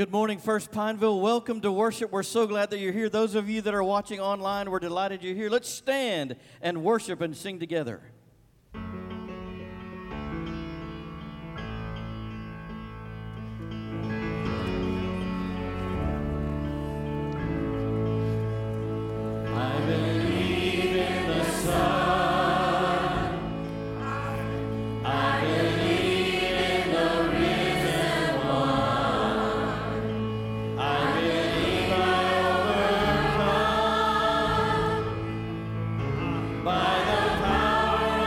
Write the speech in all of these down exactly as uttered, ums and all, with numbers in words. Good morning, First Pineville. Welcome to worship. We're so glad that you're here. Those of you that are watching online, we're delighted you're here. Let's stand and worship and sing together. By the power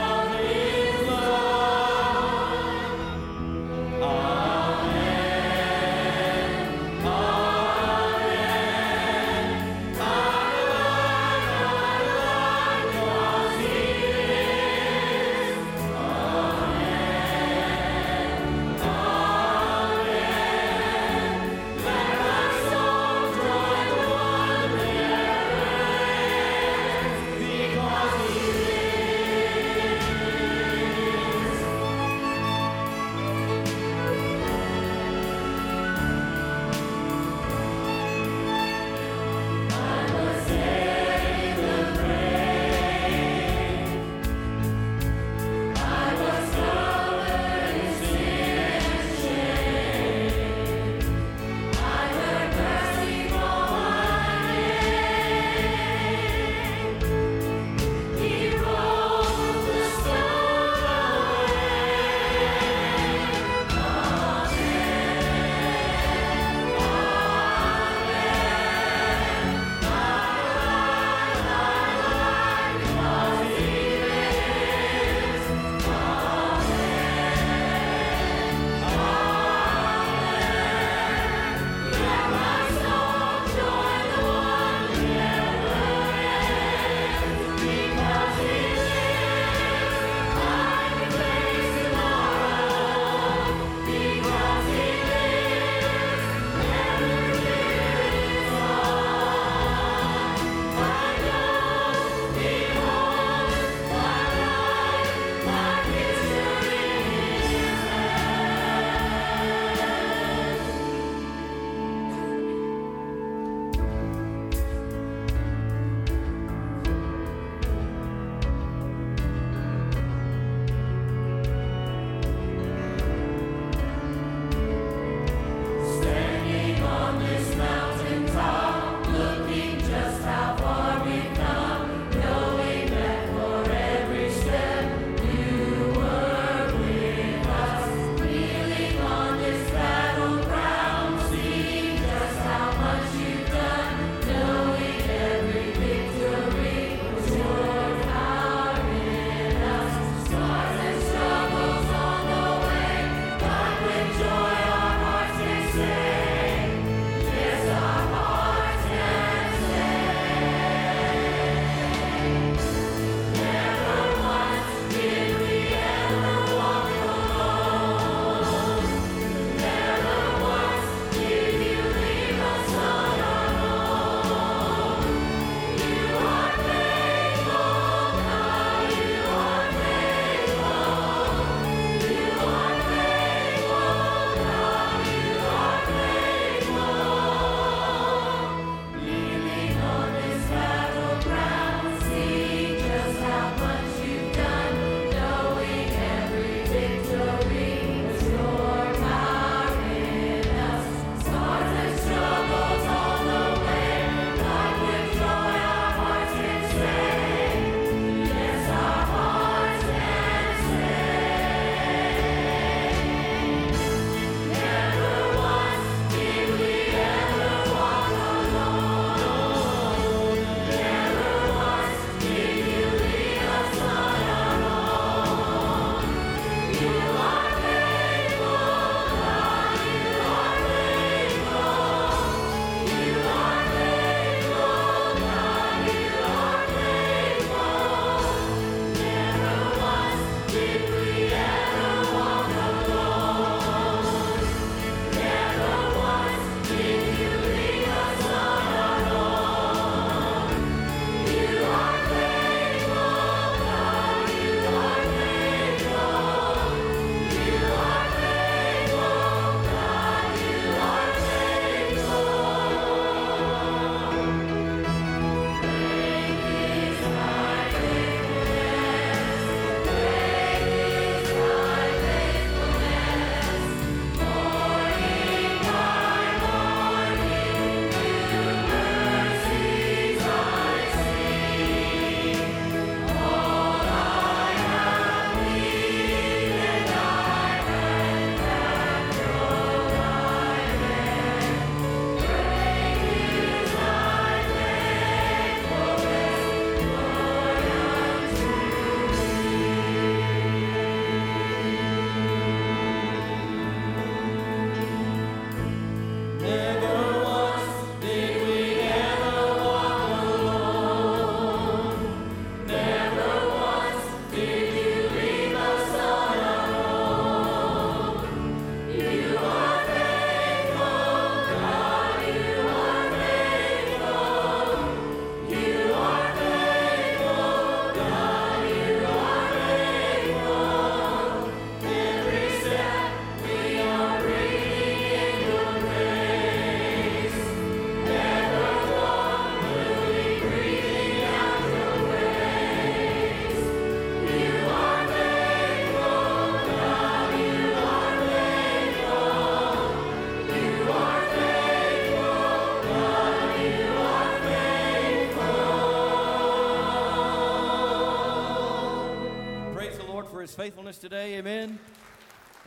his faithfulness today. Amen.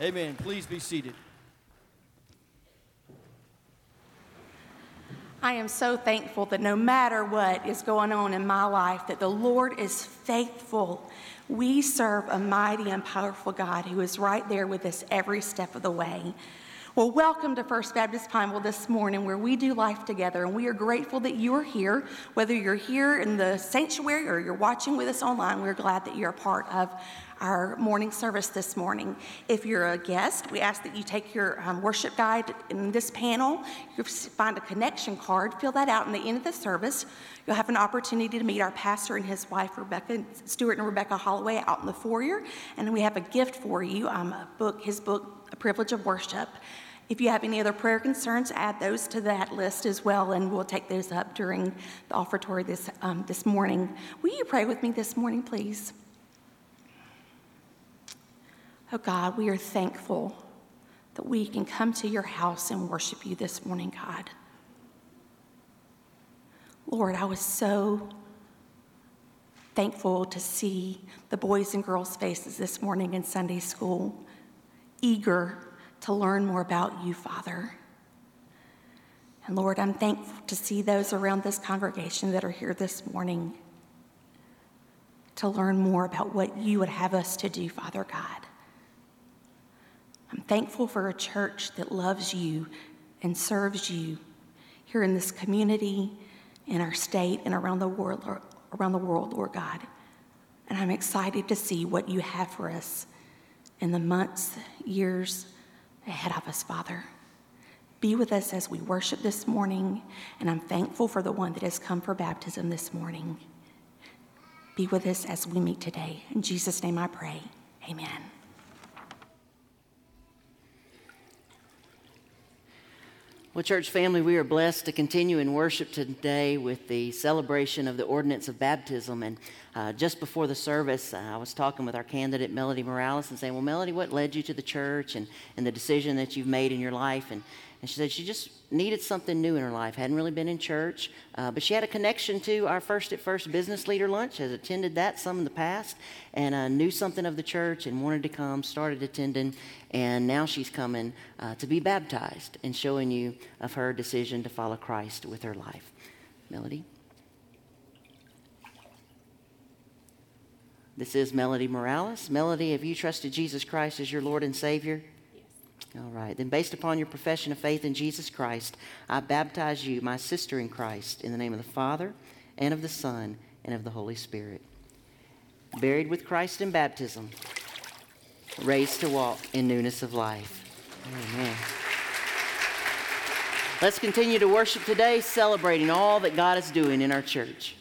Amen. Please be seated. I am so thankful that no matter what is going on in my life, that the Lord is faithful. We serve a mighty and powerful God who is right there with us every step of the way. Well, welcome to First Baptist Pineville this morning, where we do life together, and we are grateful that you are here. Whether you're here in the sanctuary or you're watching with us online, we're glad that you're a part of our morning service this morning. If you're a guest, we ask that you take your um, worship guide in this panel. You'll find a connection card, fill that out in the end of the service. You'll have an opportunity to meet our pastor and his wife, Rebecca Stewart and Rebecca Holloway, out in the foyer. And we have a gift for you, um, a book, his book, A Privilege of Worship. If you have any other prayer concerns, add those to that list as well, and we'll take those up during the offertory this, um, this morning. Will you pray with me this morning, please? Oh God, we are thankful that we can come to your house and worship you this morning, God. Lord, I was so thankful to see the boys and girls' faces this morning in Sunday school, eager to learn more about you, Father. And Lord, I'm thankful to see those around this congregation that are here this morning to learn more about what you would have us to do, Father God. I'm thankful for a church that loves you and serves you here in this community, in our state, and around the world, around the world, Lord God. And I'm excited to see what you have for us in the months, years ahead of us, Father. Be with us as we worship this morning, and I'm thankful for the one that has come for baptism this morning. Be with us as we meet today. In Jesus' name I pray. Amen. Well, church family, we are blessed to continue in worship today with the celebration of the ordinance of baptism. And uh, just before the service, uh, I was talking with our candidate, Melody Morales, and saying, well, Melody, what led you to the church and, and the decision that you've made in your life? And, and she said she just needed something new in her life, hadn't really been in church, uh, but she had a connection to our First at First Business Leader Lunch, has attended that some in the past, and uh, knew something of the church and wanted to come, started attending, and now she's coming uh, to be baptized and showing you of her decision to follow Christ with her life. Melody? This is Melody Morales. Melody, have you trusted Jesus Christ as your Lord and Savior? All right. Then based upon your profession of faith in Jesus Christ, I baptize you, my sister in Christ, in the name of the Father and of the Son and of the Holy Spirit. Buried with Christ in baptism, raised to walk in newness of life. Amen. Let's continue to worship today, celebrating all that God is doing in our church.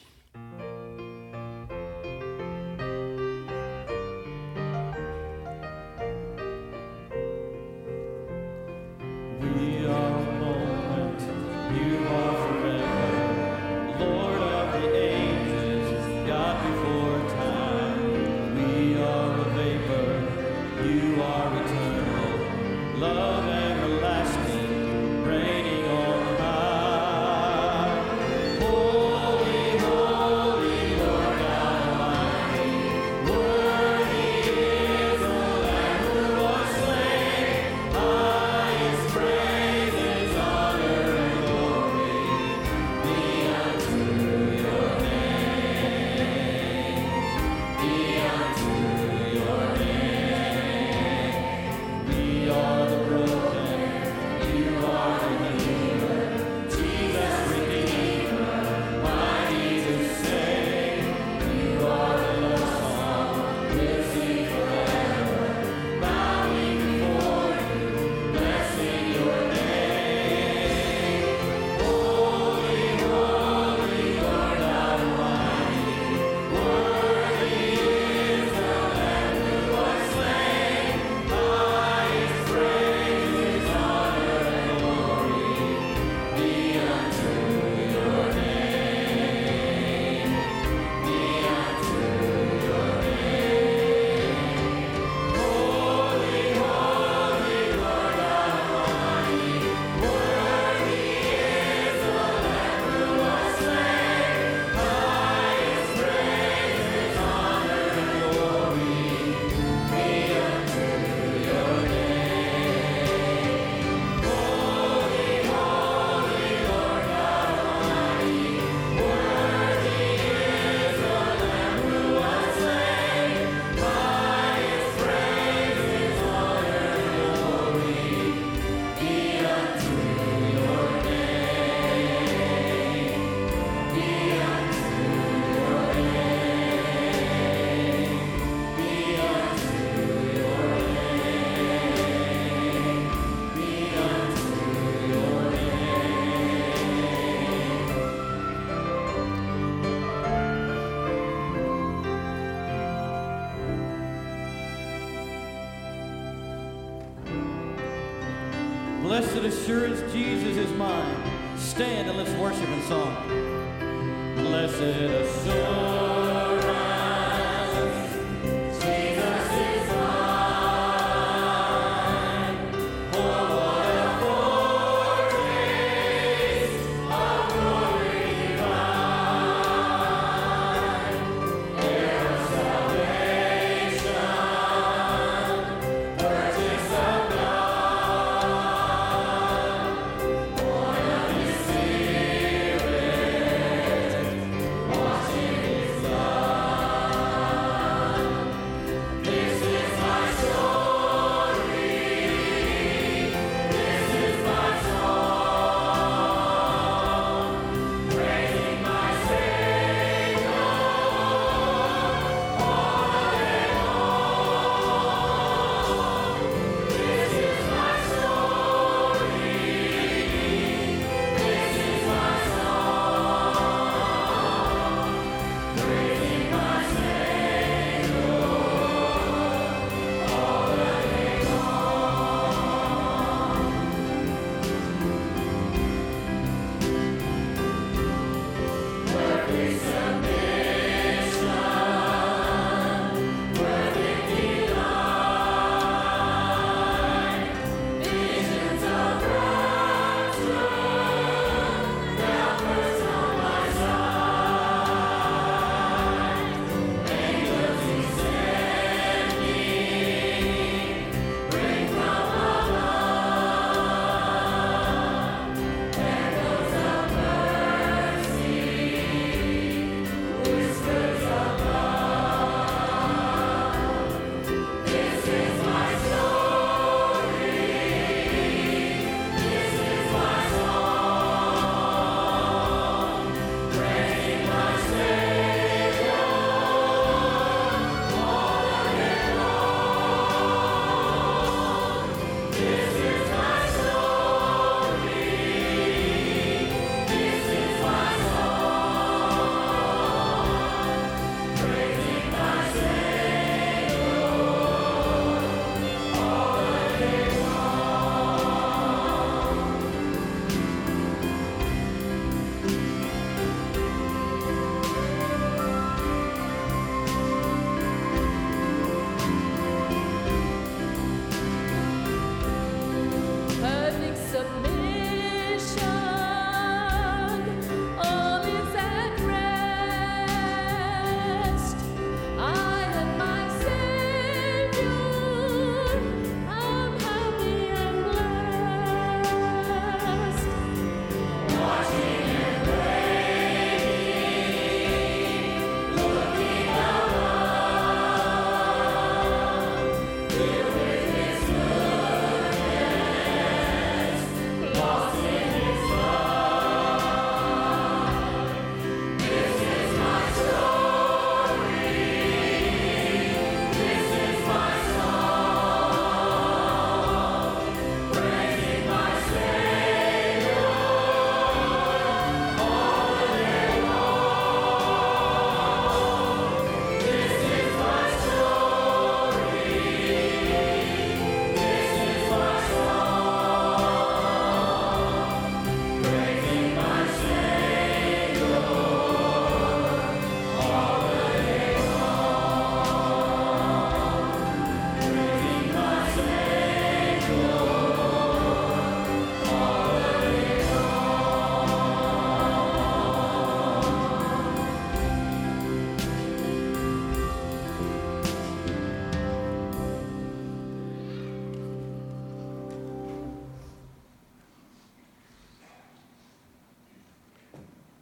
blessed assurance, Jesus is mine. Stand and let's worship in song. Blessed assurance.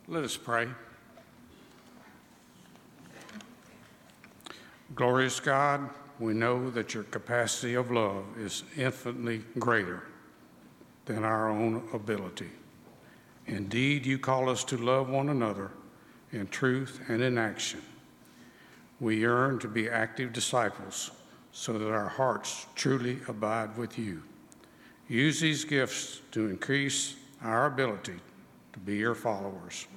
Let us pray. Glorious God, we know that your capacity of love is infinitely greater than our own ability. Indeed, you call us to love one another in truth and in action. We yearn to be active disciples so that our hearts truly abide with you. Use these gifts to increase our ability to be your followers.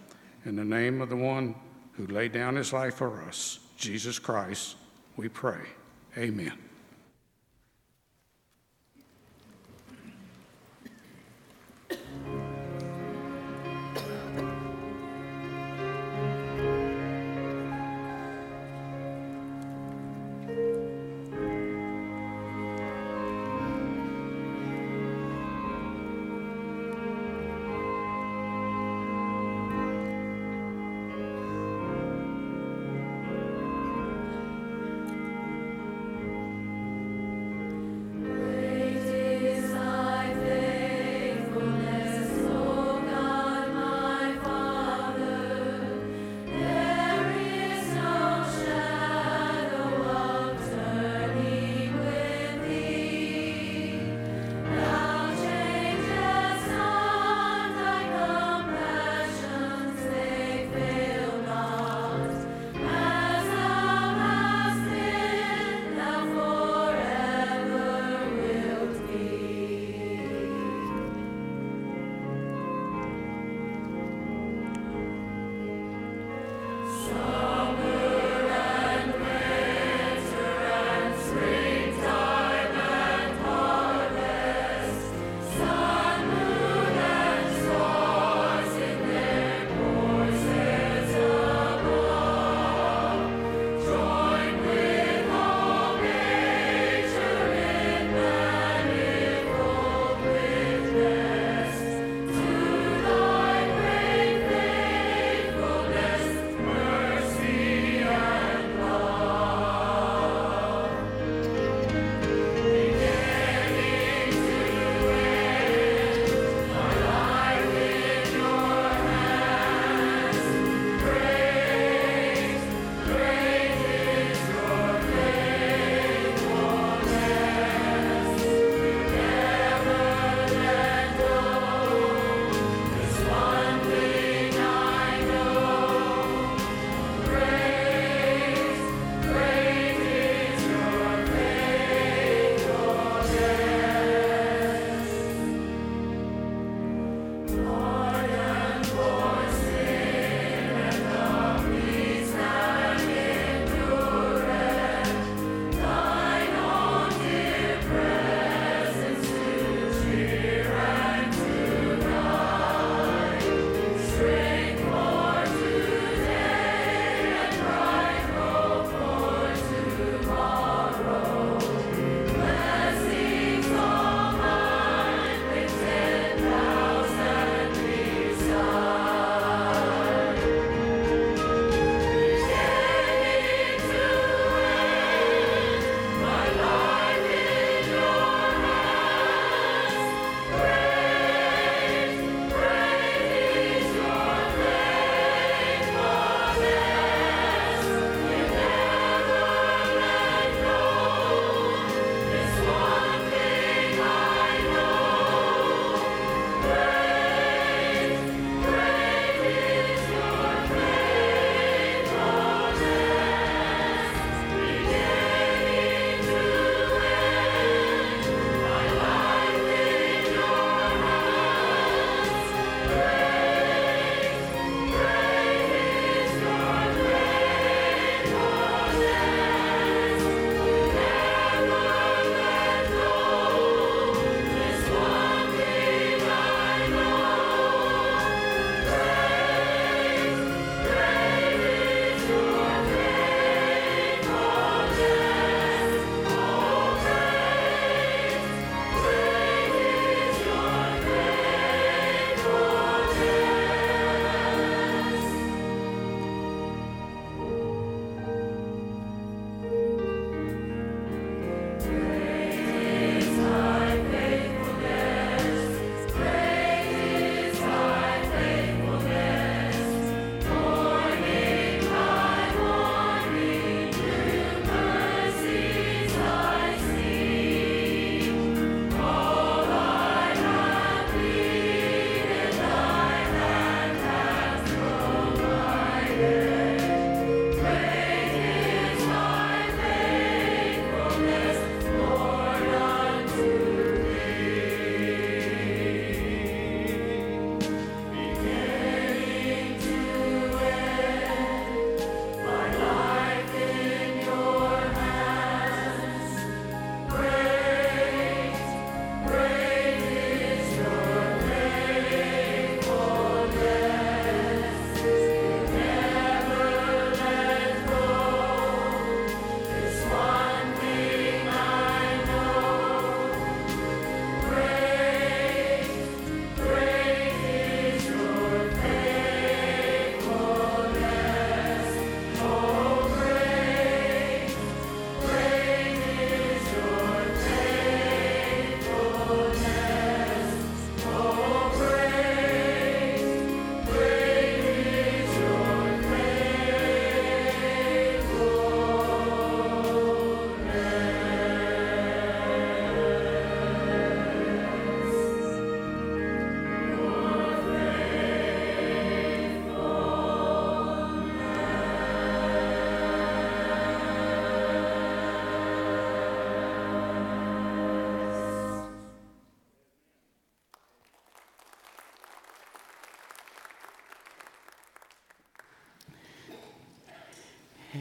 In the name of the one who laid down his life for us, Jesus Christ, we pray. Amen.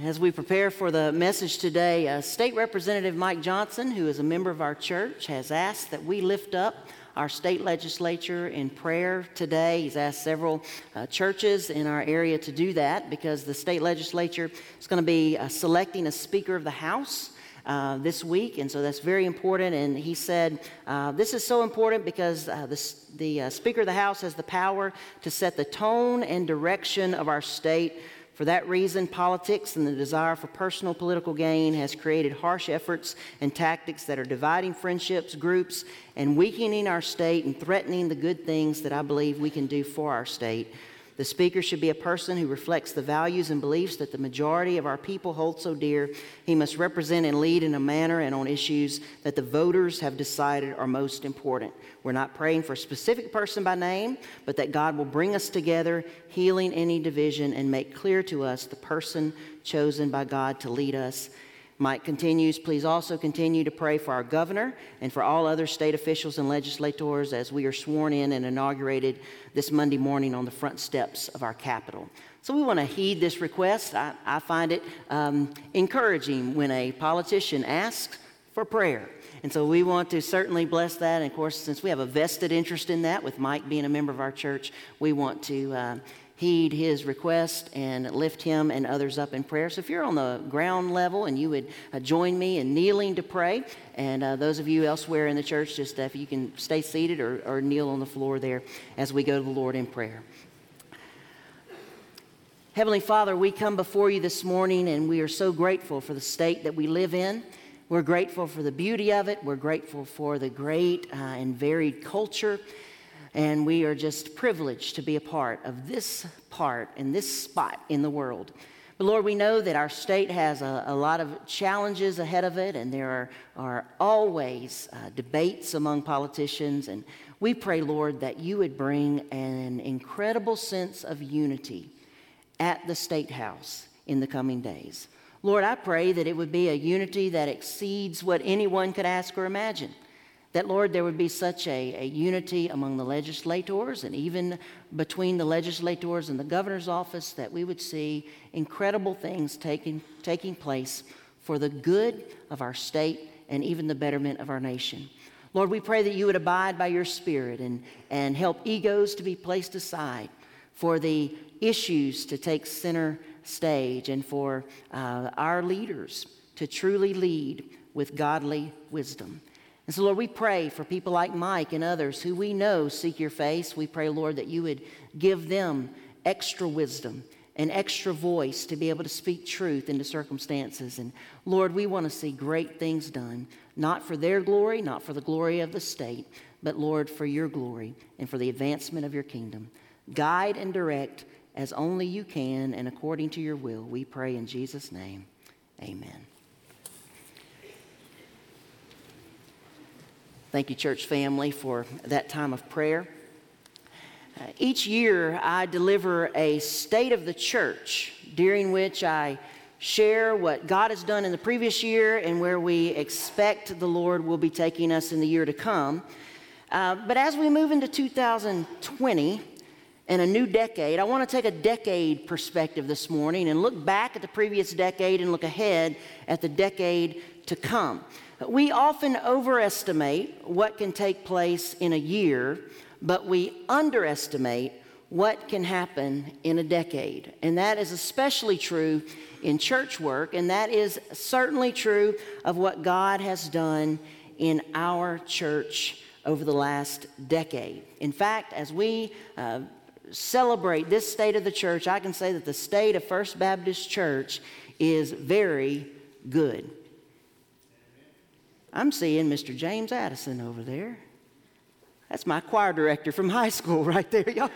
As we prepare for the message today, uh, State Representative Mike Johnson, who is a member of our church, has asked that we lift up our state legislature in prayer today. He's asked several uh, churches in our area to do that because the state legislature is going to be uh, selecting a Speaker of the House uh, this week, and so that's very important. And he said, uh, this is so important because uh, the, the uh, Speaker of the House has the power to set the tone and direction of our state. For that reason, politics and the desire for personal political gain has created harsh efforts and tactics that are dividing friendships, groups, and weakening our state and threatening the good things that I believe we can do for our state. The speaker should be a person who reflects the values and beliefs that the majority of our people hold so dear. He must represent and lead in a manner and on issues that the voters have decided are most important. We're not praying for a specific person by name, but that God will bring us together, healing any division, and make clear to us the person chosen by God to lead us. Mike continues, please also continue to pray for our governor and for all other state officials and legislators as we are sworn in and inaugurated this Monday morning on the front steps of our Capitol. So we want to heed this request. I, I find it um, encouraging when a politician asks for prayer. And so we want to certainly bless that. And of course, since we have a vested interest in that, with Mike being a member of our church, we want to uh, heed his request and lift him and others up in prayer. So if you're on the ground level and you would uh, join me in kneeling to pray, and uh, those of you elsewhere in the church, just uh, if you can stay seated or, or kneel on the floor there as we go to the Lord in prayer. Heavenly Father, we come before you this morning, and we are so grateful for the state that we live in. We're grateful for the beauty of it. We're grateful for the great uh, and varied culture. And we are just privileged to be a part of this part and this spot in the world. But Lord, we know that our state has a, a lot of challenges ahead of it, and there are, are always uh, debates among politicians. And we pray, Lord, that you would bring an incredible sense of unity at the State House in the coming days. Lord, I pray that it would be a unity that exceeds what anyone could ask or imagine. That, Lord, there would be such a, a unity among the legislators and even between the legislators and the governor's office that we would see incredible things taking, taking place for the good of our state and even the betterment of our nation. Lord, we pray that you would abide by your Spirit and, and help egos to be placed aside, for the issues to take center stage, and for uh, our leaders to truly lead with godly wisdom. And so, Lord, we pray for people like Mike and others who we know seek your face. We pray, Lord, that you would give them extra wisdom, an extra voice to be able to speak truth into circumstances. And Lord, we want to see great things done, not for their glory, not for the glory of the state, but, Lord, for your glory and for the advancement of your kingdom. Guide and direct as only you can, and according to your will, we pray in Jesus' name, amen. Thank you, church family, for that time of prayer. Uh, each year, I deliver a state of the church, during which I share what God has done in the previous year and where we expect the Lord will be taking us in the year to come. Uh, but as we move into two thousand twenty, and a new decade, I want to take a decade perspective this morning and look back at the previous decade and look ahead at the decade to come. We often overestimate what can take place in a year, but we underestimate what can happen in a decade. And that is especially true in church work, and that is certainly true of what God has done in our church over the last decade. In fact, as we uh, celebrate this state of the church, I can say that the state of First Baptist Church is very good. I'm seeing Mister James Addison over there. That's my choir director from high school right there. Y'all,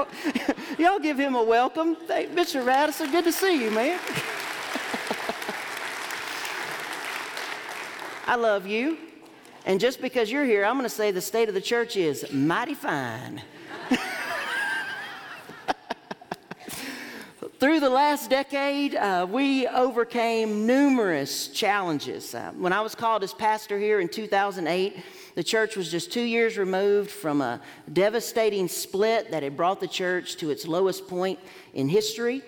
y'all give him a welcome. Thank, Mister Addison, good to see you, man. I love you. And just because you're here, I'm going to say the state of the church is mighty fine. Through the last decade, uh, we overcame numerous challenges. Uh, when I was called as pastor here in two thousand eight, the church was just two years removed from a devastating split that had brought the church to its lowest point in history.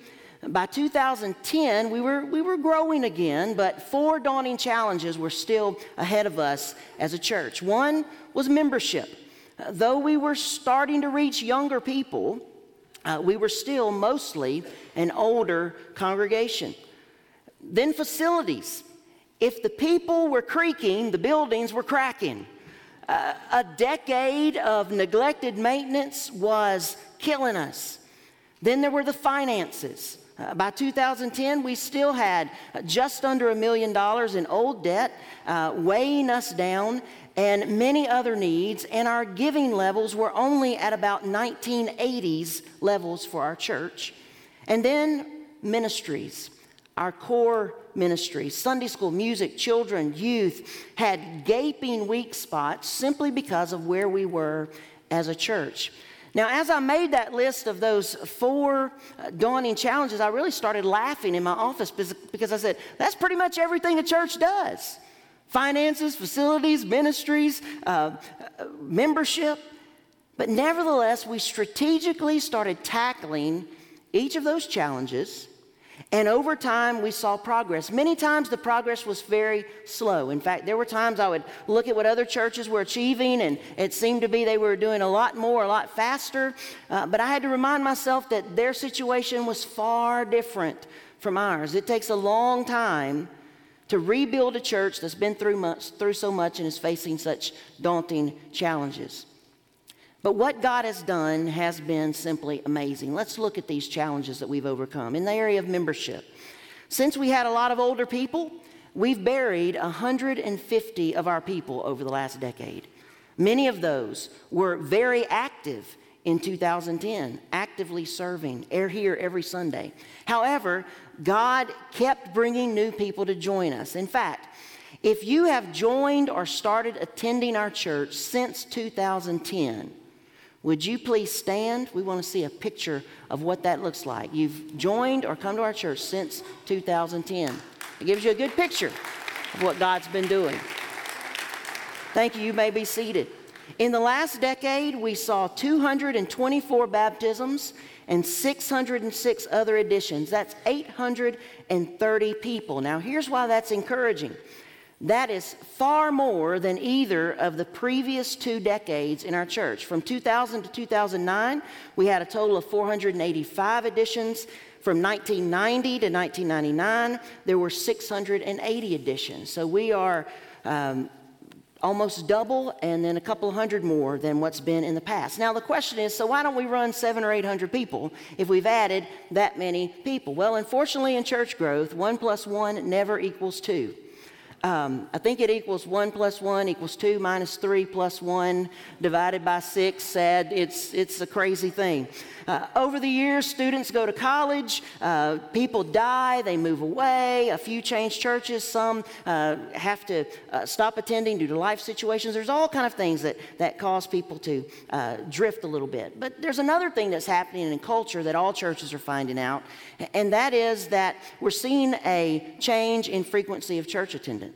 By two thousand ten, we were, we were growing again, but four daunting challenges were still ahead of us as a church. One was membership. Uh, though we were starting to reach younger people, Uh, we were still mostly an older congregation. Then facilities. If the people were creaking, the buildings were cracking. Uh, a decade of neglected maintenance was killing us. Then there were the finances. Uh, by two thousand ten, we still had just under a million dollars in old debt, uh, weighing us down, and many other needs, and our giving levels were only at about nineteen eighties levels for our church. And then ministries, our core ministries, Sunday school, music, children, youth, had gaping weak spots simply because of where we were as a church. Now, as I made that list of those four daunting challenges, I really started laughing in my office because I said, that's pretty much everything a church does. Finances, facilities, ministries, uh, membership. But nevertheless, we strategically started tackling each of those challenges, and over time, we saw progress. Many times, the progress was very slow. In fact, there were times I would look at what other churches were achieving, and it seemed to be they were doing a lot more, a lot faster. Uh, but I had to remind myself that their situation was far different from ours. It takes a long time to rebuild a church that's been through much, through so much and is facing such daunting challenges. But what God has done has been simply amazing. Let's look at these challenges that we've overcome. In the area of membership, since we had a lot of older people, we've buried one hundred fifty of our people over the last decade. Many of those were very active in two thousand ten, actively serving here every Sunday. However, God kept bringing new people to join us. In fact, if you have joined or started attending our church since two thousand ten, would you please stand? We want to see a picture of what that looks like. You've joined or come to our church since two thousand ten. It gives you a good picture of what God's been doing. Thank you. You may be seated. In the last decade, we saw two hundred twenty-four baptisms and six hundred six other additions. That's eight hundred thirty people. Now, here's why that's encouraging. That is far more than either of the previous two decades in our church. From two thousand to two thousand nine, we had a total of four hundred eighty-five additions. From nineteen ninety to nineteen ninety-nine, there were six hundred eighty additions. So we are um, almost double, and then a couple hundred more than what's been in the past. Now, the question is, so why don't we run seven or eight hundred people if we've added that many people? Well, unfortunately, in church growth, one plus one never equals two. Um, I think it equals one plus one equals two minus three plus one divided by six. Sad, it's it's a crazy thing. Uh, over the years, students go to college. Uh, people die. They move away. A few change churches. Some uh, have to uh, stop attending due to life situations. There's all kind of things that that cause people to uh, drift a little bit. But there's another thing that's happening in culture that all churches are finding out, and that is that we're seeing a change in frequency of church attendance.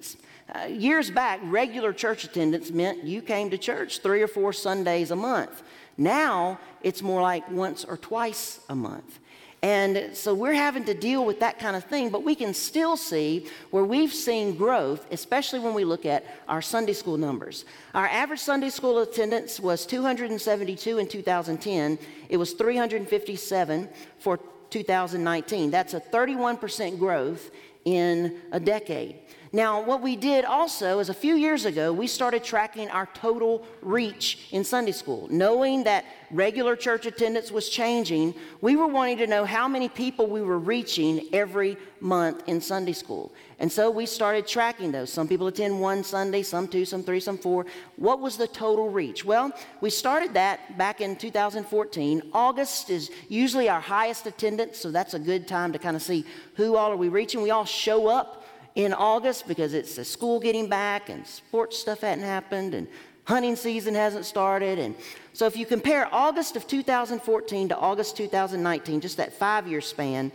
Uh, years back, regular church attendance meant you came to church three or four Sundays a month. Now, it's more like once or twice a month. And so we're having to deal with that kind of thing, but we can still see where we've seen growth, especially when we look at our Sunday school numbers. Our average Sunday school attendance was two hundred seventy-two in two thousand ten. It was three hundred fifty-seven for two thousand nineteen. That's a thirty-one percent growth in a decade. Now, what we did also is a few years ago, we started tracking our total reach in Sunday school. Knowing that regular church attendance was changing, we were wanting to know how many people we were reaching every month in Sunday school. And so we started tracking those. Some people attend one Sunday, some two, some three, some four. What was the total reach? Well, we started that back in two thousand fourteen. August is usually our highest attendance, so that's a good time to kind of see who all are we reaching. We all show up in August because it's the school getting back and sports stuff hadn't happened and hunting season hasn't started. And so if you compare August of two thousand fourteen to August two thousand nineteen, just that five-year span,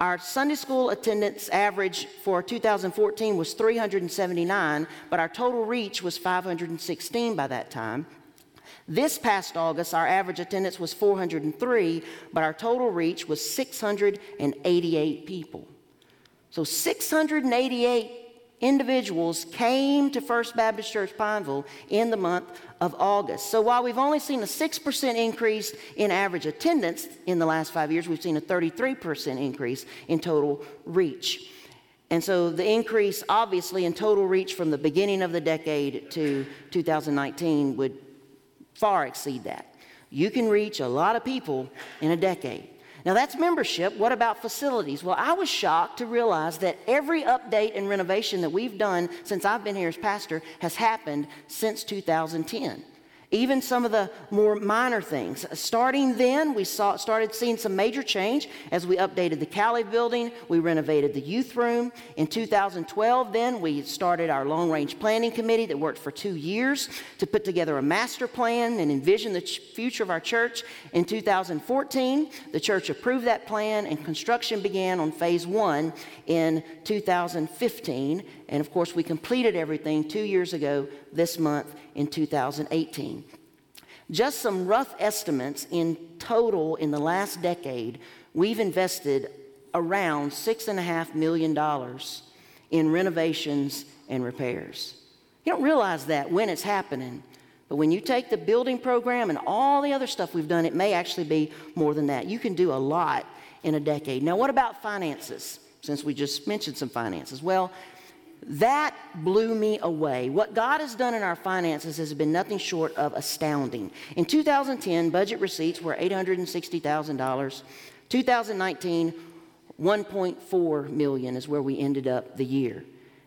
our Sunday school attendance average for two thousand fourteen was three hundred seventy-nine, but our total reach was five hundred sixteen by that time. This past August, our average attendance was four hundred three, but our total reach was six hundred eighty-eight people. So six hundred eighty-eight individuals came to First Baptist Church Pineville in the month of August. So while we've only seen a six percent increase in average attendance in the last five years, we've seen a thirty-three percent increase in total reach. And so the increase, obviously, in total reach from the beginning of the decade to two thousand nineteen would far exceed that. You can reach a lot of people in a decade. Now, that's membership. What about facilities? Well, I was shocked to realize that every update and renovation that we've done since I've been here as pastor has happened since two thousand ten. even some of the more minor things. Starting then, we saw, started seeing some major change as we updated the Cali building, we renovated the youth room. In two thousand twelve then, we started our long-range planning committee that worked for two years to put together a master plan and envision the ch- future of our church. In two thousand fourteen, the church approved that plan and construction began on phase one in two thousand fifteen. And of course, we completed everything two years ago this month in two thousand eighteen. Just some rough estimates in total in the last decade, we've invested around six and a half million dollars in renovations and repairs. You don't realize that when it's happening, but when you take the building program and all the other stuff we've done, it may actually be more than that. You can do a lot in a decade. Now, what about finances? Since we just mentioned some finances. Well, that blew me away. What God has done in our finances has been nothing short of astounding. In two thousand ten, budget receipts were eight hundred sixty thousand dollars. two thousand nineteen, one point four million dollars is where we ended up the year.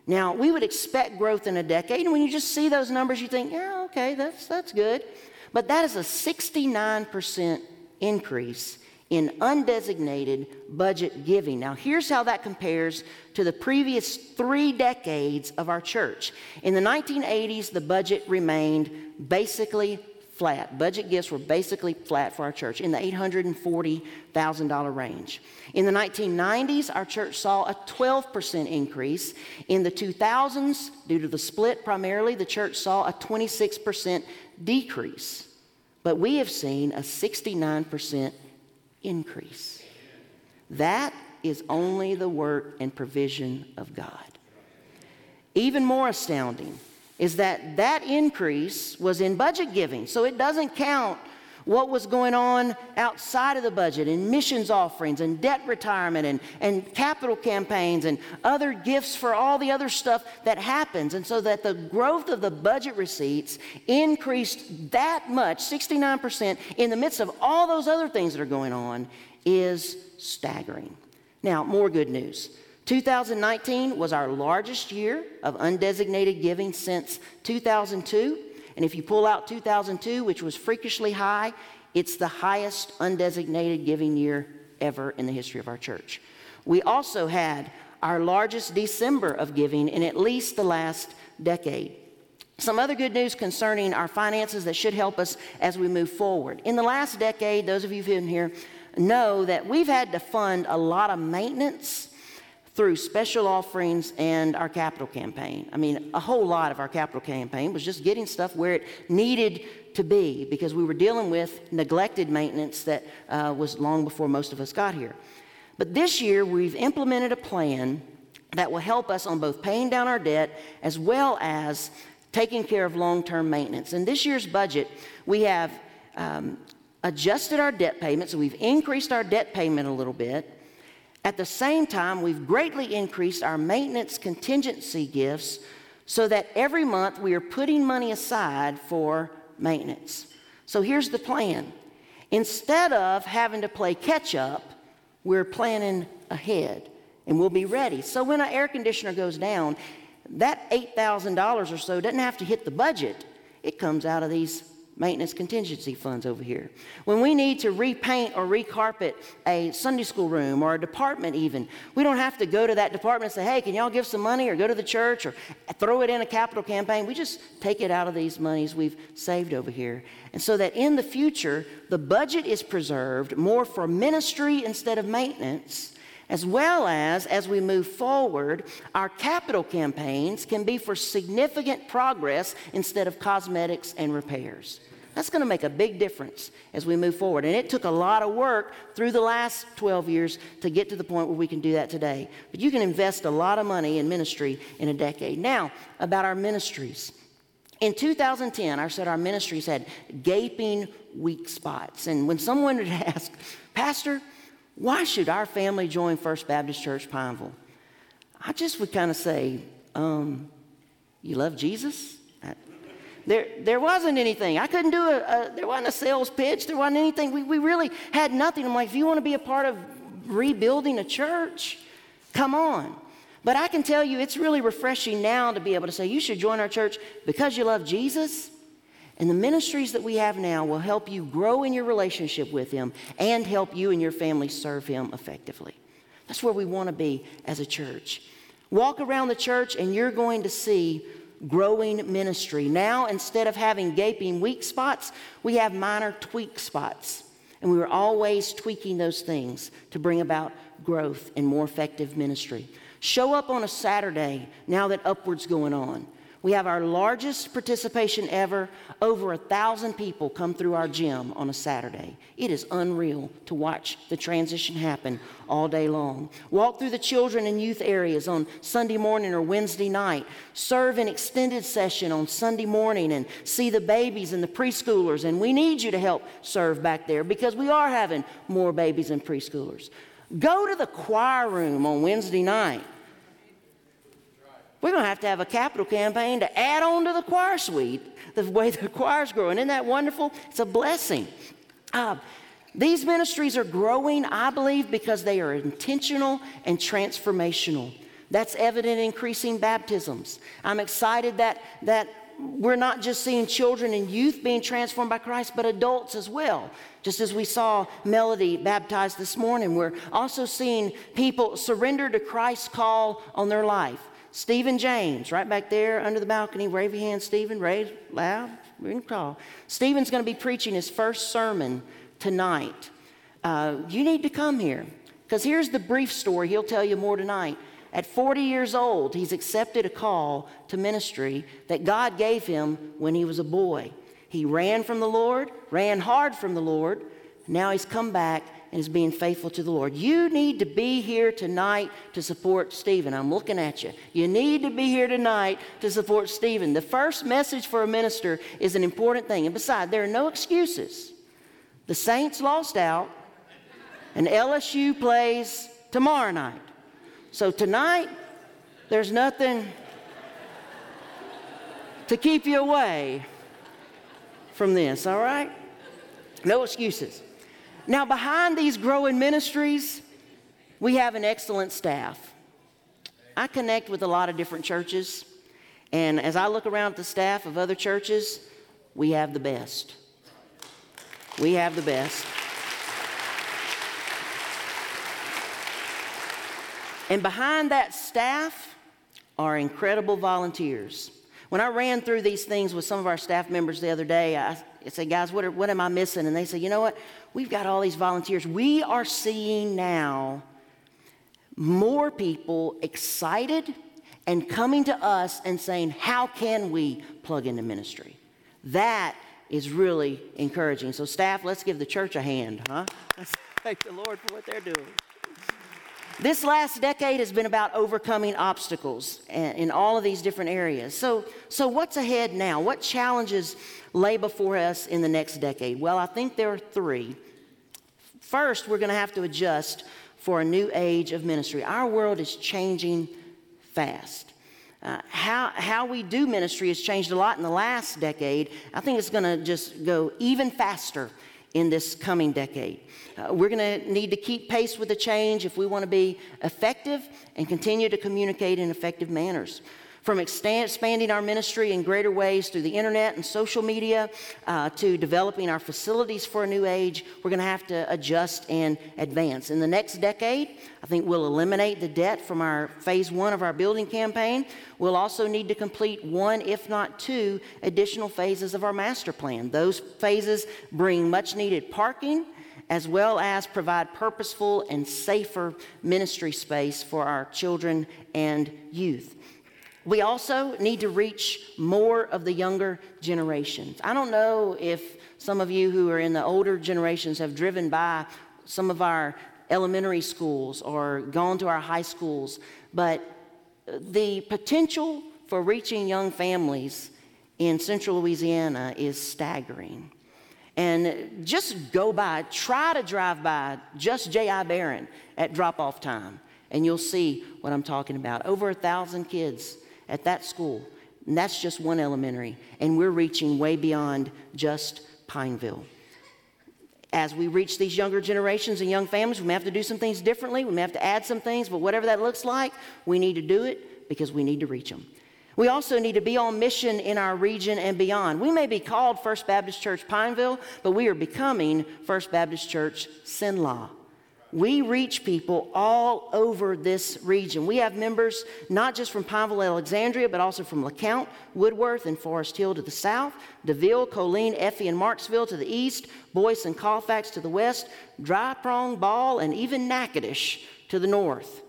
Now, we would expect growth in a decade, and when you just see those numbers, you think, yeah, okay, that's, that's good. But that is a sixty-nine percent increase in undesignated budget giving. Now, here's how that compares to the previous three decades of our church. In the nineteen eighties, the budget remained basically flat. Budget gifts were basically flat for our church in the eight hundred forty thousand dollars range. In the nineteen nineties, our church saw a twelve percent increase. In the two thousands, due to the split primarily, the church saw a twenty-six percent decrease. But we have seen a sixty-nine percent increase. That is only the work and provision of God. Even more astounding is that that increase was in budget giving, so it doesn't count what was going on outside of the budget in missions offerings and debt retirement and, and capital campaigns and other gifts for all the other stuff that happens. And so that the growth of the budget receipts increased that much, sixty-nine percent, in the midst of all those other things that are going on is staggering. Now, more good news. two thousand nineteen was our largest year of undesignated giving since two thousand two. And if you pull out two thousand two, which was freakishly high, it's the highest undesignated giving year ever in the history of our church. We also had our largest December of giving in at least the last decade. Some other good news concerning our finances that should help us as we move forward. In the last decade, those of you who've been here know that we've had to fund a lot of maintenance through special offerings and our capital campaign. I mean, a whole lot of our capital campaign was just getting stuff where it needed to be because we were dealing with neglected maintenance that uh, was long before most of us got here. But this year, we've implemented a plan that will help us on both paying down our debt as well as taking care of long-term maintenance. In this year's budget, we have um, adjusted our debt payments, so we've increased our debt payment a little bit. At the same time, we've greatly increased our maintenance contingency gifts so that every month we are putting money aside for maintenance. So here's the plan. Instead of having to play catch up, we're planning ahead and we'll be ready. So when an air conditioner goes down, that eight thousand dollars or so doesn't have to hit the budget. It comes out of these maintenance contingency funds over here. When we need to repaint or recarpet a Sunday school room or a department even, we don't have to go to that department and say, hey, can y'all give some money or go to the church or throw it in a capital campaign. We just take it out of these monies we've saved over here. And so that in the future, the budget is preserved more for ministry instead of maintenance, as well as, as we move forward, our capital campaigns can be for significant progress instead of cosmetics and repairs. That's gonna make a big difference as we move forward. And it took a lot of work through the last twelve years to get to the point where we can do that today. But you can invest a lot of money in ministry in a decade. Now, about our ministries. In two thousand ten, I said our ministries had gaping weak spots. And when someone would ask, Pastor, why should our family join First Baptist Church Pineville? I just would kind of say, um, you love Jesus? I, there there wasn't anything. I couldn't do a, a, there wasn't a sales pitch. There wasn't anything. We, we really had nothing. I'm like, if you want to be a part of rebuilding a church, come on. But I can tell you it's really refreshing now to be able to say, you should join our church because you love Jesus And the ministries that we have now will help you grow in your relationship with Him and help you and your family serve Him effectively. That's where we want to be as a church. Walk around the church and you're going to see growing ministry. Now, instead of having gaping weak spots, we have minor tweak spots. And we were always tweaking those things to bring about growth and more effective ministry. Show up on a Saturday now that Upward's going on. We have our largest participation ever. Over a thousand people come through our gym on a Saturday. It is unreal to watch the transition happen all day long. Walk through the children and youth areas on Sunday morning or Wednesday night. Serve an extended session on Sunday morning and see the babies and the preschoolers. And we need you to help serve back there because we are having more babies and preschoolers. Go to the choir room on Wednesday night. We're going to have to have a capital campaign to add on to the choir suite, the way the choir's growing. Isn't that wonderful? It's a blessing. Uh, these ministries are growing, I believe, because they are intentional and transformational. That's evident in increasing baptisms. I'm excited that, that we're not just seeing children and youth being transformed by Christ, but adults as well. Just as we saw Melody baptized this morning, we're also seeing people surrender to Christ's call on their life. Stephen James, right back there under the balcony. Wave your hand, Stephen. Raise loud. We can call. Stephen's going to be preaching his first sermon tonight. Uh, you need to come here because here's the brief story. He'll tell you more tonight. At forty years old, he's accepted a call to ministry that God gave him when he was a boy. He ran from the Lord, ran hard from the Lord. Now he's come back and is being faithful to the Lord. You need to be here tonight to support Stephen. I'm looking at you. You need to be here tonight to support Stephen. The first message for a minister is an important thing. And besides, there are no excuses. The Saints lost out, and L S U plays tomorrow night. So tonight, there's nothing to keep you away from this, all right? No excuses. Now, behind these growing ministries, we have an excellent staff. I connect with a lot of different churches, and as I look around at the staff of other churches, we have the best. We have the best. And behind that staff are incredible volunteers. When I ran through these things with some of our staff members the other day, I said, guys, what, are, what am I missing? And they said, you know what? We've got all these volunteers. We are seeing now more people excited and coming to us and saying, how can we plug into ministry? That is really encouraging. So staff, let's give the church a hand, huh? Let's thank the Lord for what they're doing. This last decade has been about overcoming obstacles in all of these different areas. So, so what's ahead now? What challenges lay before us in the next decade? Well, I think there are three. First, we're going to have to adjust for a new age of ministry. Our world is changing fast. Uh, how, how we do ministry has changed a lot in the last decade. I think it's going to just go even faster in this coming decade. Uh, we're going to need to keep pace with the change if we want to be effective and continue to communicate in effective manners. From expanding our ministry in greater ways through the internet and social media uh, to developing our facilities for a new age, we're going to have to adjust and advance. In the next decade, I think we'll eliminate the debt from our phase one of our building campaign. We'll also need to complete one, if not two, additional phases of our master plan. Those phases bring much needed parking as well as provide purposeful and safer ministry space for our children and youth. We also need to reach more of the younger generations. I don't know if some of you who are in the older generations have driven by some of our elementary schools or gone to our high schools, but the potential for reaching young families in central Louisiana is staggering. And just go by, try to drive by just J I Barron at drop-off time, and you'll see what I'm talking about. Over a thousand kids at that school, and that's just one elementary, and we're reaching way beyond just Pineville. As we reach these younger generations and young families, we may have to do some things differently, we may have to add some things, but whatever that looks like, we need to do it because we need to reach them. We also need to be on mission in our region and beyond. We may be called First Baptist Church Pineville, but we are becoming First Baptist Church Sinlaw. We reach people all over this region. We have members not just from Pineville, Alexandria, but also from LeCount, Woodworth, and Forest Hill to the south, DeVille, Colleen, Effie, and Marksville to the east, Boyce and Colfax to the west, Dry Prong, Ball, and even Natchitoches to the north,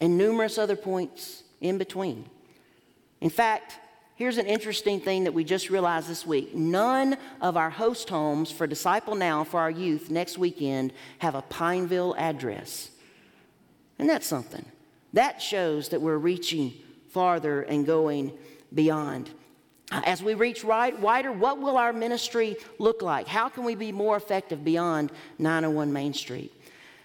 and numerous other points in between. In fact, here's an interesting thing that we just realized this week. None of our host homes for Disciple Now for our youth next weekend have a Pineville address. And that's something. That shows that we're reaching farther and going beyond. As we reach right, wider, what will our ministry look like? How can we be more effective beyond nine oh one Main Street?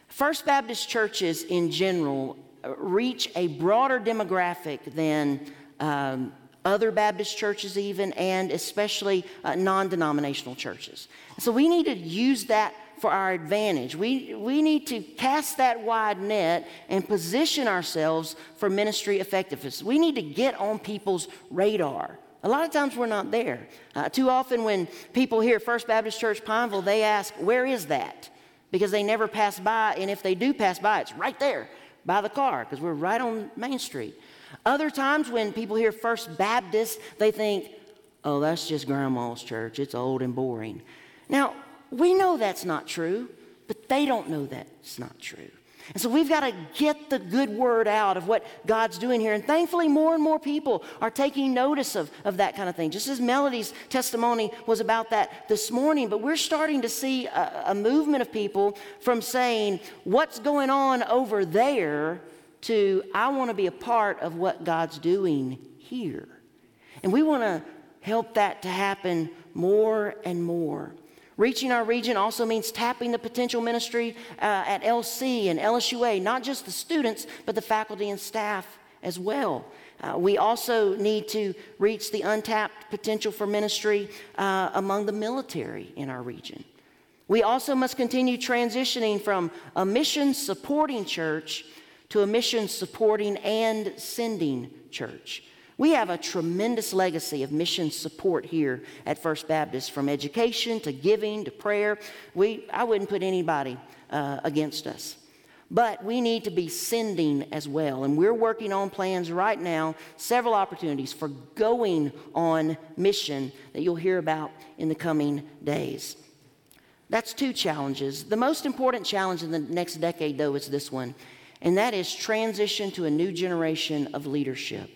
First Baptist churches in general reach a broader demographic than um, other Baptist churches even, and especially uh, non-denominational churches. So we need to use that for our advantage. We, we need to cast that wide net and position ourselves for ministry effectiveness. We need to get on people's radar. A lot of times we're not there. Uh, too often when people hear First Baptist Church Pineville, they ask, where is that? Because they never pass by, and if they do pass by, it's right there by the car, because we're right on Main Street. Other times when people hear First Baptist, they think, oh, that's just grandma's church. It's old and boring. Now, we know that's not true, but they don't know that's not true. And so we've got to get the good word out of what God's doing here. And thankfully, more and more people are taking notice of, of that kind of thing. Just as Melody's testimony was about that this morning, but we're starting to see a, a movement of people from saying, what's going on over there, to I want to be a part of what God's doing here. And we want to help that to happen more and more. Reaching our region also means tapping the potential ministry uh, at L C and L S U A, not just the students, but the faculty and staff as well. Uh, we also need to reach the untapped potential for ministry uh, among the military in our region. We also must continue transitioning from a mission-supporting church to a mission-supporting and sending church. We have a tremendous legacy of mission support here at First Baptist, from education to giving to prayer. We, I wouldn't put anybody uh, against us. But we need to be sending as well, and we're working on plans right now, several opportunities for going on mission that you'll hear about in the coming days. That's two challenges. The most important challenge in the next decade, though, is this one, and that is transition to a new generation of leadership.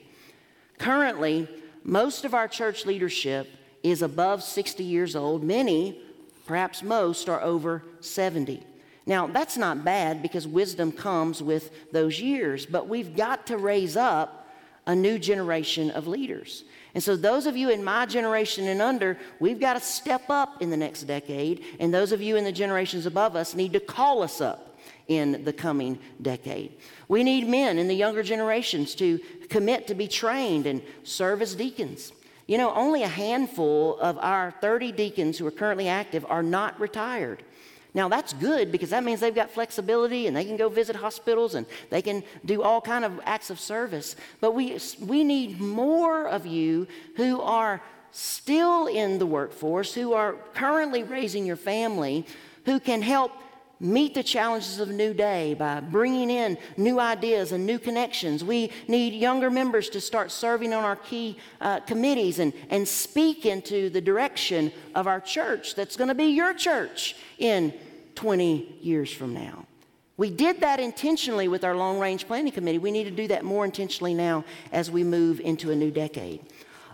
Currently, most of our church leadership is above sixty years old. Many, perhaps most, are over seventy. Now, that's not bad because wisdom comes with those years, but we've got to raise up a new generation of leaders. And so those of you in my generation and under, we've got to step up in the next decade, and those of you in the generations above us need to call us up in the coming decade. We need men in the younger generations to commit to be trained and serve as deacons. You know, only a handful of our thirty deacons who are currently active are not retired. Now, that's good because that means they've got flexibility and they can go visit hospitals and they can do all kind of acts of service. But we we need more of you who are still in the workforce, who are currently raising your family, who can help meet the challenges of a new day by bringing in new ideas and new connections. We need younger members to start serving on our key uh, committees and, and speak into the direction of our church that's going to be your church in twenty years from now. We did that intentionally with our long-range planning committee. We need to do that more intentionally now as we move into a new decade.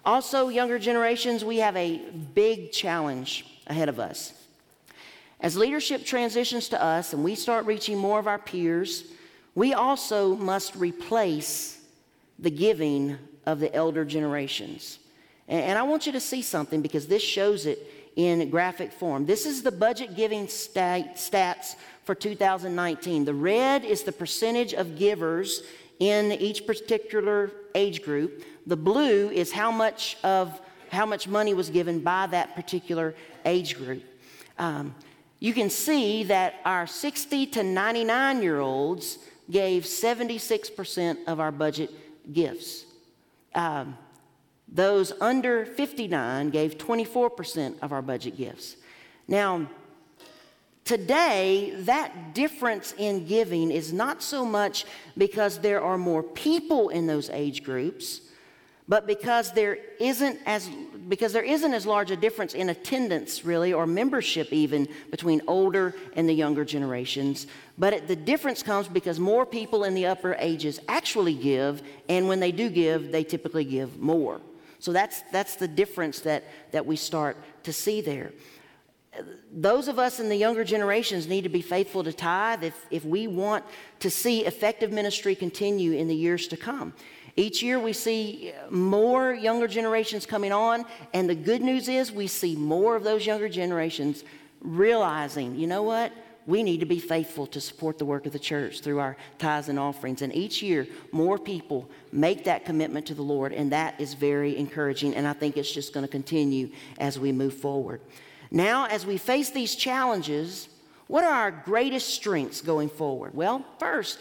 Also, younger generations, we have a big challenge ahead of us. As leadership transitions to us and we start reaching more of our peers, we also must replace the giving of the elder generations. And I want you to see something because this shows it in graphic form. This is the budget giving stat- stats for two thousand nineteen. The red is the percentage of givers in each particular age group. The blue is how much of how much money was given by that particular age group. Um, You can see that our sixty to ninety-nine-year-olds gave seventy-six percent of our budget gifts. Um, Those under fifty-nine gave twenty-four percent of our budget gifts. Now, today, that difference in giving is not so much because there are more people in those age groups, but because there isn't as because there isn't as large a difference in attendance, really, or membership even between older and the younger generations. But it, the difference comes because more people in the upper ages actually give, and when they do give, they typically give more. So that's that's the difference that that we start to see there. Those of us in the younger generations need to be faithful to tithe if, if we want to see effective ministry continue in the years to come. Each year we see more younger generations coming on, and the good news is we see more of those younger generations realizing, you know what? We need to be faithful to support the work of the church through our tithes and offerings. And each year, more people make that commitment to the Lord, and that is very encouraging, and I think it's just going to continue as we move forward. Now, as we face these challenges, what are our greatest strengths going forward? Well, first,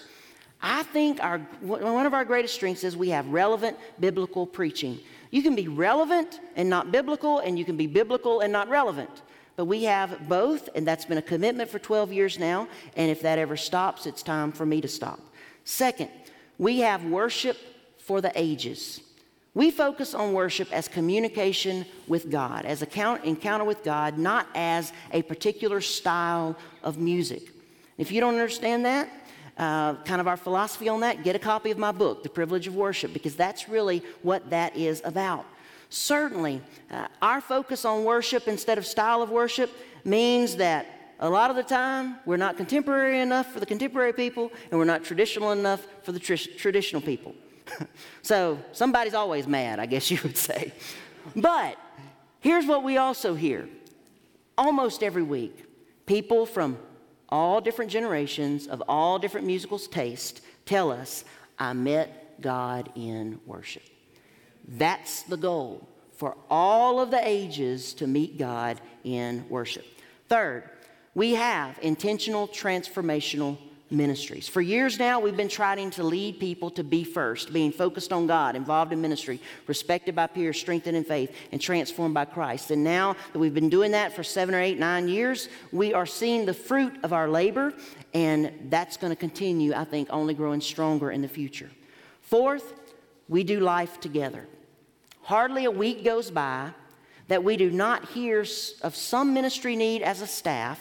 I think our one of our greatest strengths is we have relevant biblical preaching. You can be relevant and not biblical, and you can be biblical and not relevant. But we have both, and that's been a commitment for twelve years now, and if that ever stops, it's time for me to stop. Second, we have worship for the ages. We focus on worship as communication with God, as an encounter with God, not as a particular style of music. If you don't understand that, uh, kind of our philosophy on that, get a copy of my book, The Privilege of Worship, because that's really what that is about. Certainly, uh, our focus on worship instead of style of worship means that a lot of the time, we're not contemporary enough for the contemporary people, and we're not traditional enough for the tr- traditional people. So somebody's always mad, I guess you would say. But here's what we also hear. Almost every week, people from all different generations of all different musical tastes tell us, I met God in worship. That's the goal for all of the ages, to meet God in worship. Third, we have intentional transformational ministries. For years now, we've been trying to lead people to be first, being focused on God, involved in ministry, respected by peers, strengthened in faith, and transformed by Christ. And now that we've been doing that for seven or eight, nine years, we are seeing the fruit of our labor, and that's going to continue, I think, only growing stronger in the future. Fourth, we do life together. Hardly a week goes by that we do not hear of some ministry need as a staff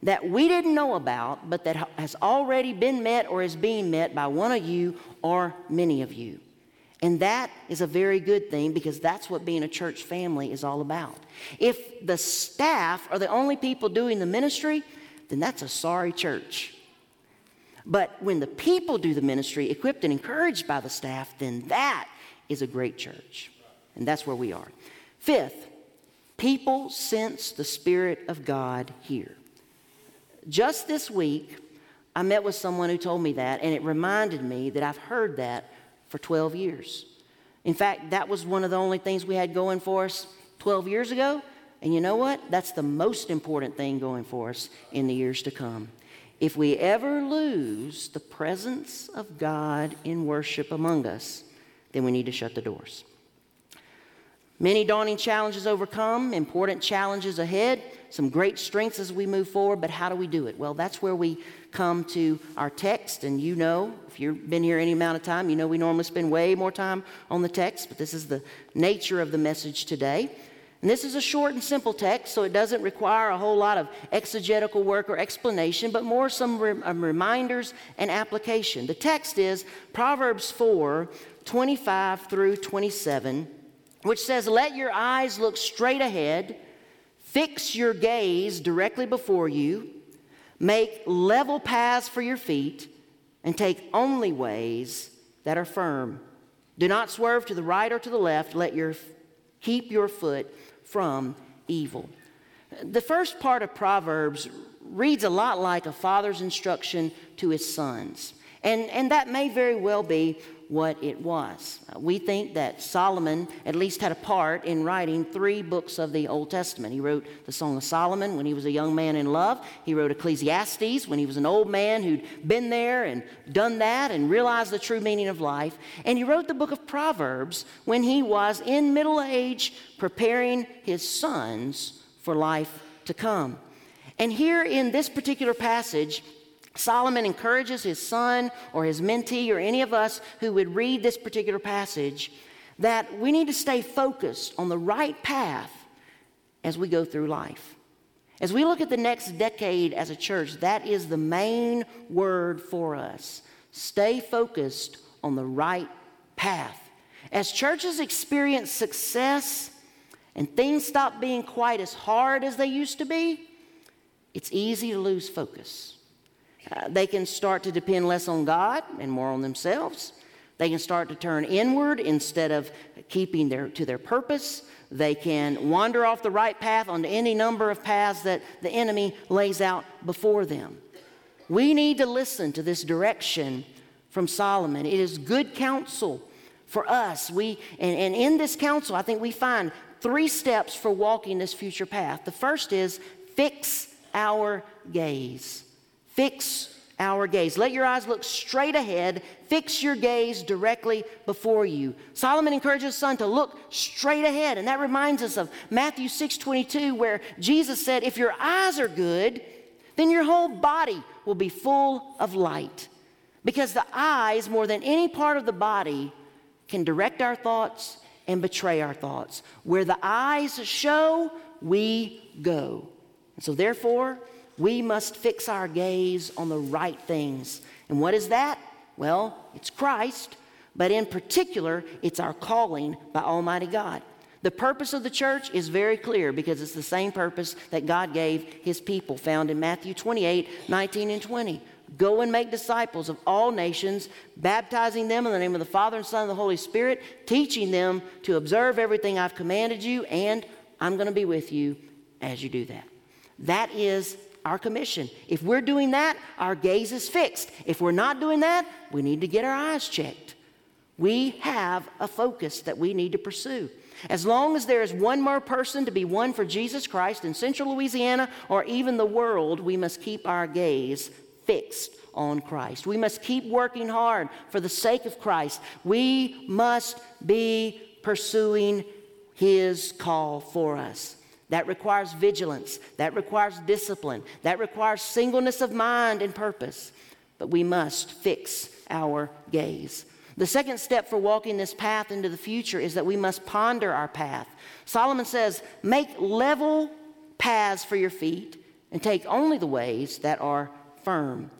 that we didn't know about, but that has already been met or is being met by one of you or many of you. And that is a very good thing, because that's what being a church family is all about. If the staff are the only people doing the ministry, then that's a sorry church. But when the people do the ministry, equipped and encouraged by the staff, then that is a great church. And that's where we are. Fifth, people sense the Spirit of God here. Just this week, I met with someone who told me that, and it reminded me that I've heard that for twelve years. In fact, that was one of the only things we had going for us twelve years ago, and you know what? That's the most important thing going for us in the years to come. If we ever lose the presence of God in worship among us, then we need to shut the doors. Many daunting challenges overcome, important challenges ahead, some great strengths as we move forward, but how do we do it? Well, that's where we come to our text, and you know, if you've been here any amount of time, you know we normally spend way more time on the text, but this is the nature of the message today. And this is a short and simple text, so it doesn't require a whole lot of exegetical work or explanation, but more some re- um, reminders and application. The text is Proverbs four, twenty-five through twenty-seven, which says, let your eyes look straight ahead, fix your gaze directly before you, make level paths for your feet, and take only ways that are firm. Do not swerve to the right or to the left, let your keep your foot from evil. The first part of Proverbs reads a lot like a father's instruction to his sons. And, and that may very well be what it was. Uh, we think that Solomon at least had a part in writing three books of the Old Testament. He wrote the Song of Solomon when he was a young man in love. He wrote Ecclesiastes when he was an old man who'd been there and done that and realized the true meaning of life. And he wrote the book of Proverbs when he was in middle age, preparing his sons for life to come. And here in this particular passage, Solomon encourages his son or his mentee or any of us who would read this particular passage that we need to stay focused on the right path as we go through life. As we look at the next decade as a church, that is the main word for us. Stay focused on the right path. As churches experience success and things stop being quite as hard as they used to be, it's easy to lose focus. Uh, they can start to depend less on God and more on themselves. They can start to turn inward instead of keeping their, to their purpose. They can wander off the right path onto any number of paths that the enemy lays out before them. We need to listen to this direction from Solomon. It is good counsel for us. We and, and in this counsel, I think we find three steps for walking this future path. The first is fix our gaze. Fix our gaze. Let your eyes look straight ahead. Fix your gaze directly before you. Solomon encourages his son to look straight ahead. And that reminds us of Matthew six twenty-two, where Jesus said, if your eyes are good, then your whole body will be full of light. Because the eyes, more than any part of the body, can direct our thoughts and betray our thoughts. Where the eyes show, we go. And so therefore, we must fix our gaze on the right things. And what is that? Well, it's Christ, but in particular, it's our calling by Almighty God. The purpose of the church is very clear because it's the same purpose that God gave his people, found in Matthew twenty-eight, nineteen and twenty. Go and make disciples of all nations, baptizing them in the name of the Father and Son and the Holy Spirit, teaching them to observe everything I've commanded you, and I'm going to be with you as you do that. That is our commission. If we're doing that, our gaze is fixed. If we're not doing that, we need to get our eyes checked. We have a focus that we need to pursue. As long as there is one more person to be won for Jesus Christ in Central Louisiana or even the world, we must keep our gaze fixed on Christ. We must keep working hard for the sake of Christ. We must be pursuing his call for us. That requires vigilance. That requires discipline. That requires singleness of mind and purpose. But we must fix our gaze. The second step for walking this path into the future is that we must ponder our path. Solomon says, make level paths for your feet and take only the ways that are firm.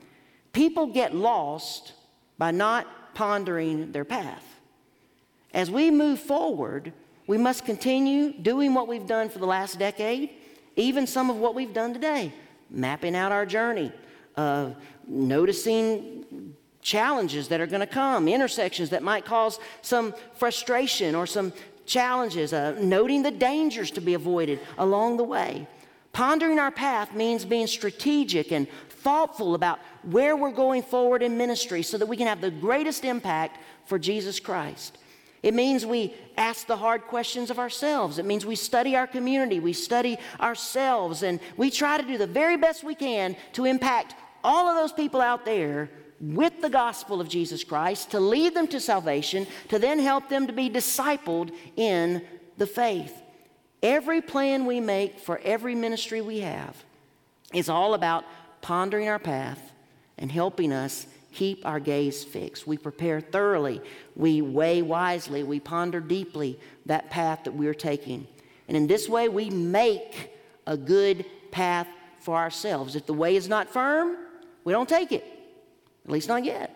People get lost by not pondering their path. As we move forward, we must continue doing what we've done for the last decade, even some of what we've done today, mapping out our journey, uh, noticing challenges that are going to come, intersections that might cause some frustration or some challenges, uh, noting the dangers to be avoided along the way. Pondering our path means being strategic and thoughtful about where we're going forward in ministry so that we can have the greatest impact for Jesus Christ. It means we ask the hard questions of ourselves. It means we study our community, we study ourselves, and we try to do the very best we can to impact all of those people out there with the gospel of Jesus Christ, to lead them to salvation, to then help them to be discipled in the faith. Every plan we make for every ministry we have is all about pondering our path and helping us keep our gaze fixed. We prepare thoroughly. We weigh wisely. We ponder deeply that path that we're taking. And in this way, we make a good path for ourselves. If the way is not firm, we don't take it, at least not yet.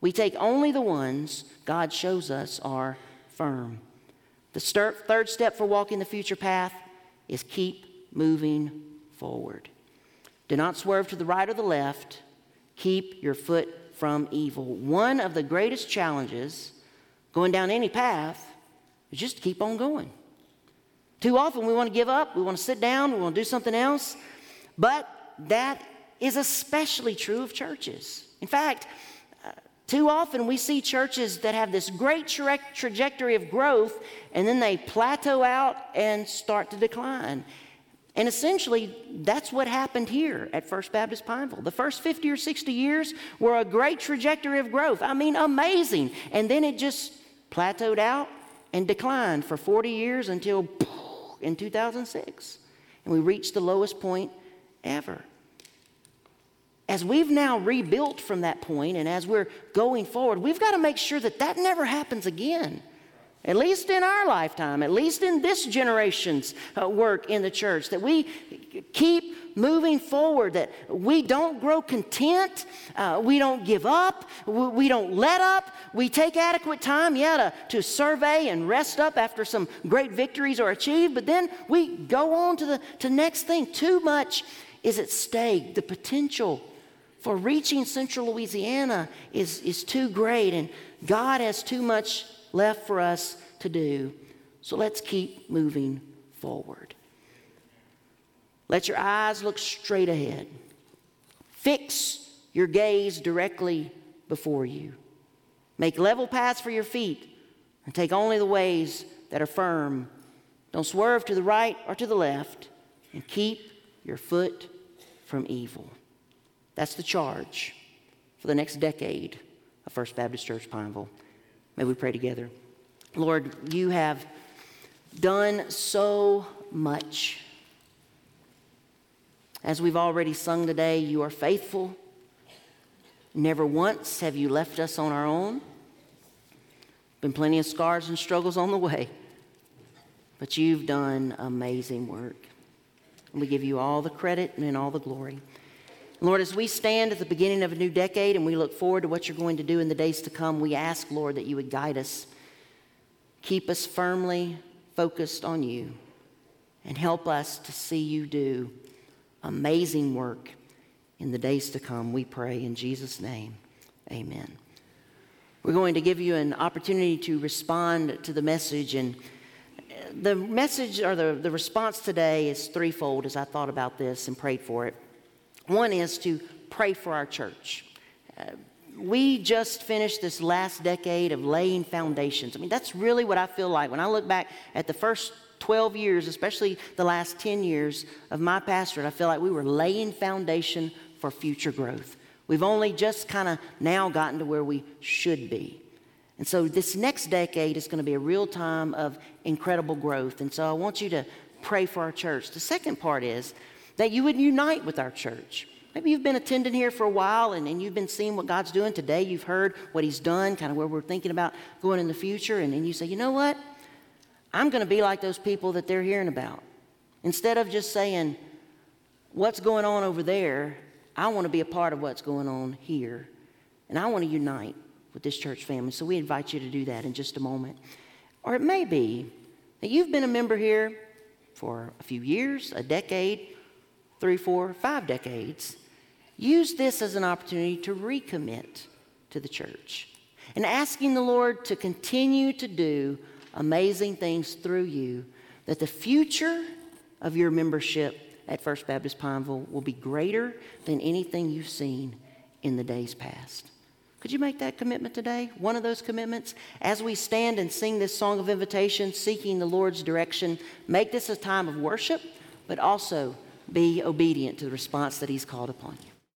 We take only the ones God shows us are firm. The third step for walking the future path is keep moving forward. Do not swerve to the right or the left. Keep your foot from evil. One of the greatest challenges going down any path is just to keep on going. Too often we want to give up, we want to sit down, we want to do something else, but that is especially true of churches. In fact, Too often we see churches that have this great tra- trajectory of growth, and then they plateau out and start to decline. And essentially, that's what happened here at First Baptist Pineville. The first fifty or sixty years were a great trajectory of growth. I mean, amazing. And then it just plateaued out and declined for forty years until poof, in two thousand six. And we reached the lowest point ever. As we've now rebuilt from that point and as we're going forward, we've got to make sure that that never happens again, at least in our lifetime, at least in this generation's uh, work in the church, that we keep moving forward, that we don't grow content, uh, we don't give up, we, we don't let up, we take adequate time, yeah, to, to survey and rest up after some great victories are achieved, but then we go on to the to next thing. Too much is at stake. The potential for reaching Central Louisiana is, is too great, and God has too much left for us to do. So let's keep moving forward. Let your eyes look straight ahead. Fix your gaze directly before you. Make level paths for your feet and take only the ways that are firm. Don't swerve to the right or to the left, and keep your foot from evil. That's the charge for the next decade of First Baptist Church Pineville. May we pray together. Lord, you have done so much. As we've already sung today, you are faithful. Never once have you left us on our own. Been plenty of scars and struggles on the way, but you've done amazing work. We give you all the credit and all the glory. Lord, as we stand at the beginning of a new decade and we look forward to what you're going to do in the days to come, we ask, Lord, that you would guide us, keep us firmly focused on you, and help us to see you do amazing work in the days to come. We pray in Jesus' name, amen. We're going to give you an opportunity to respond to the message, and the message or the, the response today is threefold as I thought about this and prayed for it. One is to pray for our church. Uh, we just finished this last decade of laying foundations. I mean, that's really what I feel like. When I look back at the first twelve years, especially the last ten years of my pastorate, I feel like we were laying foundation for future growth. We've only just kind of now gotten to where we should be. And so this next decade is going to be a real time of incredible growth. And so I want you to pray for our church. The second part is that you would unite with our church. Maybe you've been attending here for a while and, and you've been seeing what God's doing. Today you've heard what he's done, kind of where we're thinking about going in the future. And then you say, you know what? I'm going to be like those people that they're hearing about. Instead of just saying, what's going on over there, I want to be a part of what's going on here. And I want to unite with this church family. So we invite you to do that in just a moment. Or it may be that you've been a member here for a few years, a decade, three, four, five decades. Use this as an opportunity to recommit to the church and asking the Lord to continue to do amazing things through you, that the future of your membership at First Baptist Pineville will be greater than anything you've seen in the days past. Could you make that commitment today, one of those commitments? As we stand and sing this song of invitation, seeking the Lord's direction, make this a time of worship, but also be obedient to the response that he's called upon you.